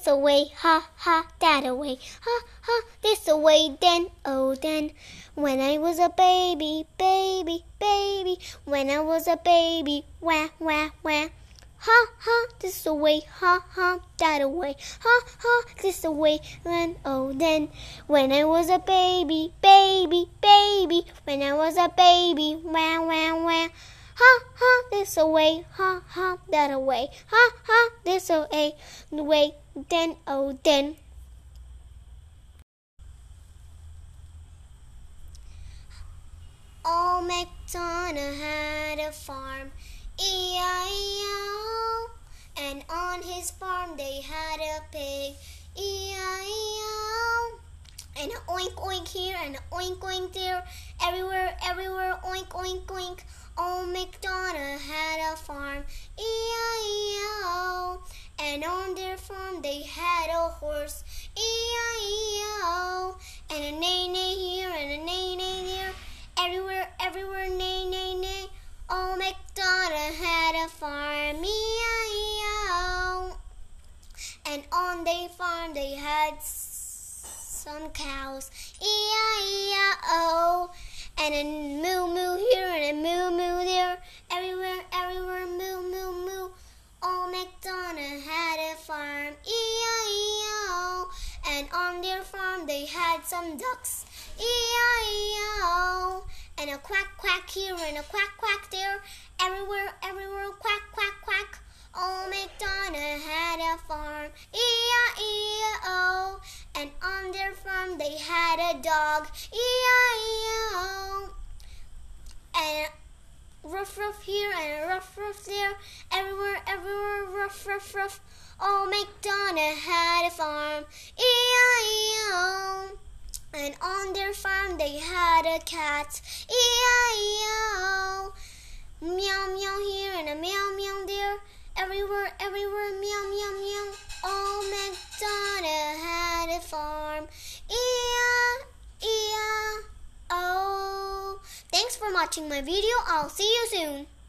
this away, ha ha that away, ha ha this away, then oh then. When I was a baby, baby, baby, when I was a baby, wah wah wah. Ha ha this away, ha ha that away, ha ha this away, then oh then. When I was a baby, baby, baby, when I was a baby, wah wah wah. Ha ha this away, ha ha that away, ha ha this away, way then oh then. Old MacDonald had a farm, E-I-E-O, and on his farm they had a pig, E-I-E-O, and a oink oink here and a oink oink there, everywhere everywhere oink oink oink. Old MacDonald had a farm, E-I-E-O, and on their farm they had a horse, E-I-E-O, and a neigh-neigh here and a neigh-neigh there, everywhere, everywhere, neigh-neigh-neigh. Old MacDonald had a farm, E-I-E-O, and on their farm they had some cows, E-I-E-O, and a moo moo here and a moo moo there, everywhere, everywhere, moo moo moo. Old MacDonald had a farm, E-I-E-O, and on their farm they had some ducks, E-I-E-O, and a quack quack here and a quack quack there, everywhere, everywhere, quack quack quack. Old MacDonald had a farm, E-I-E-O, and on their farm they had a dog, E-I-E-O, and a ruff ruff here and a ruff ruff there, everywhere, everywhere, ruff ruff ruff. Old MacDonald had a farm, E-I-E-O, and on their farm they had a cat, E-I-E-O, meow meow here and a meow meow there, everywhere, everywhere, meow meow meow. Old MacDonald had a farm, E-I-E-O. Thanks for watching my video. I'll see you soon.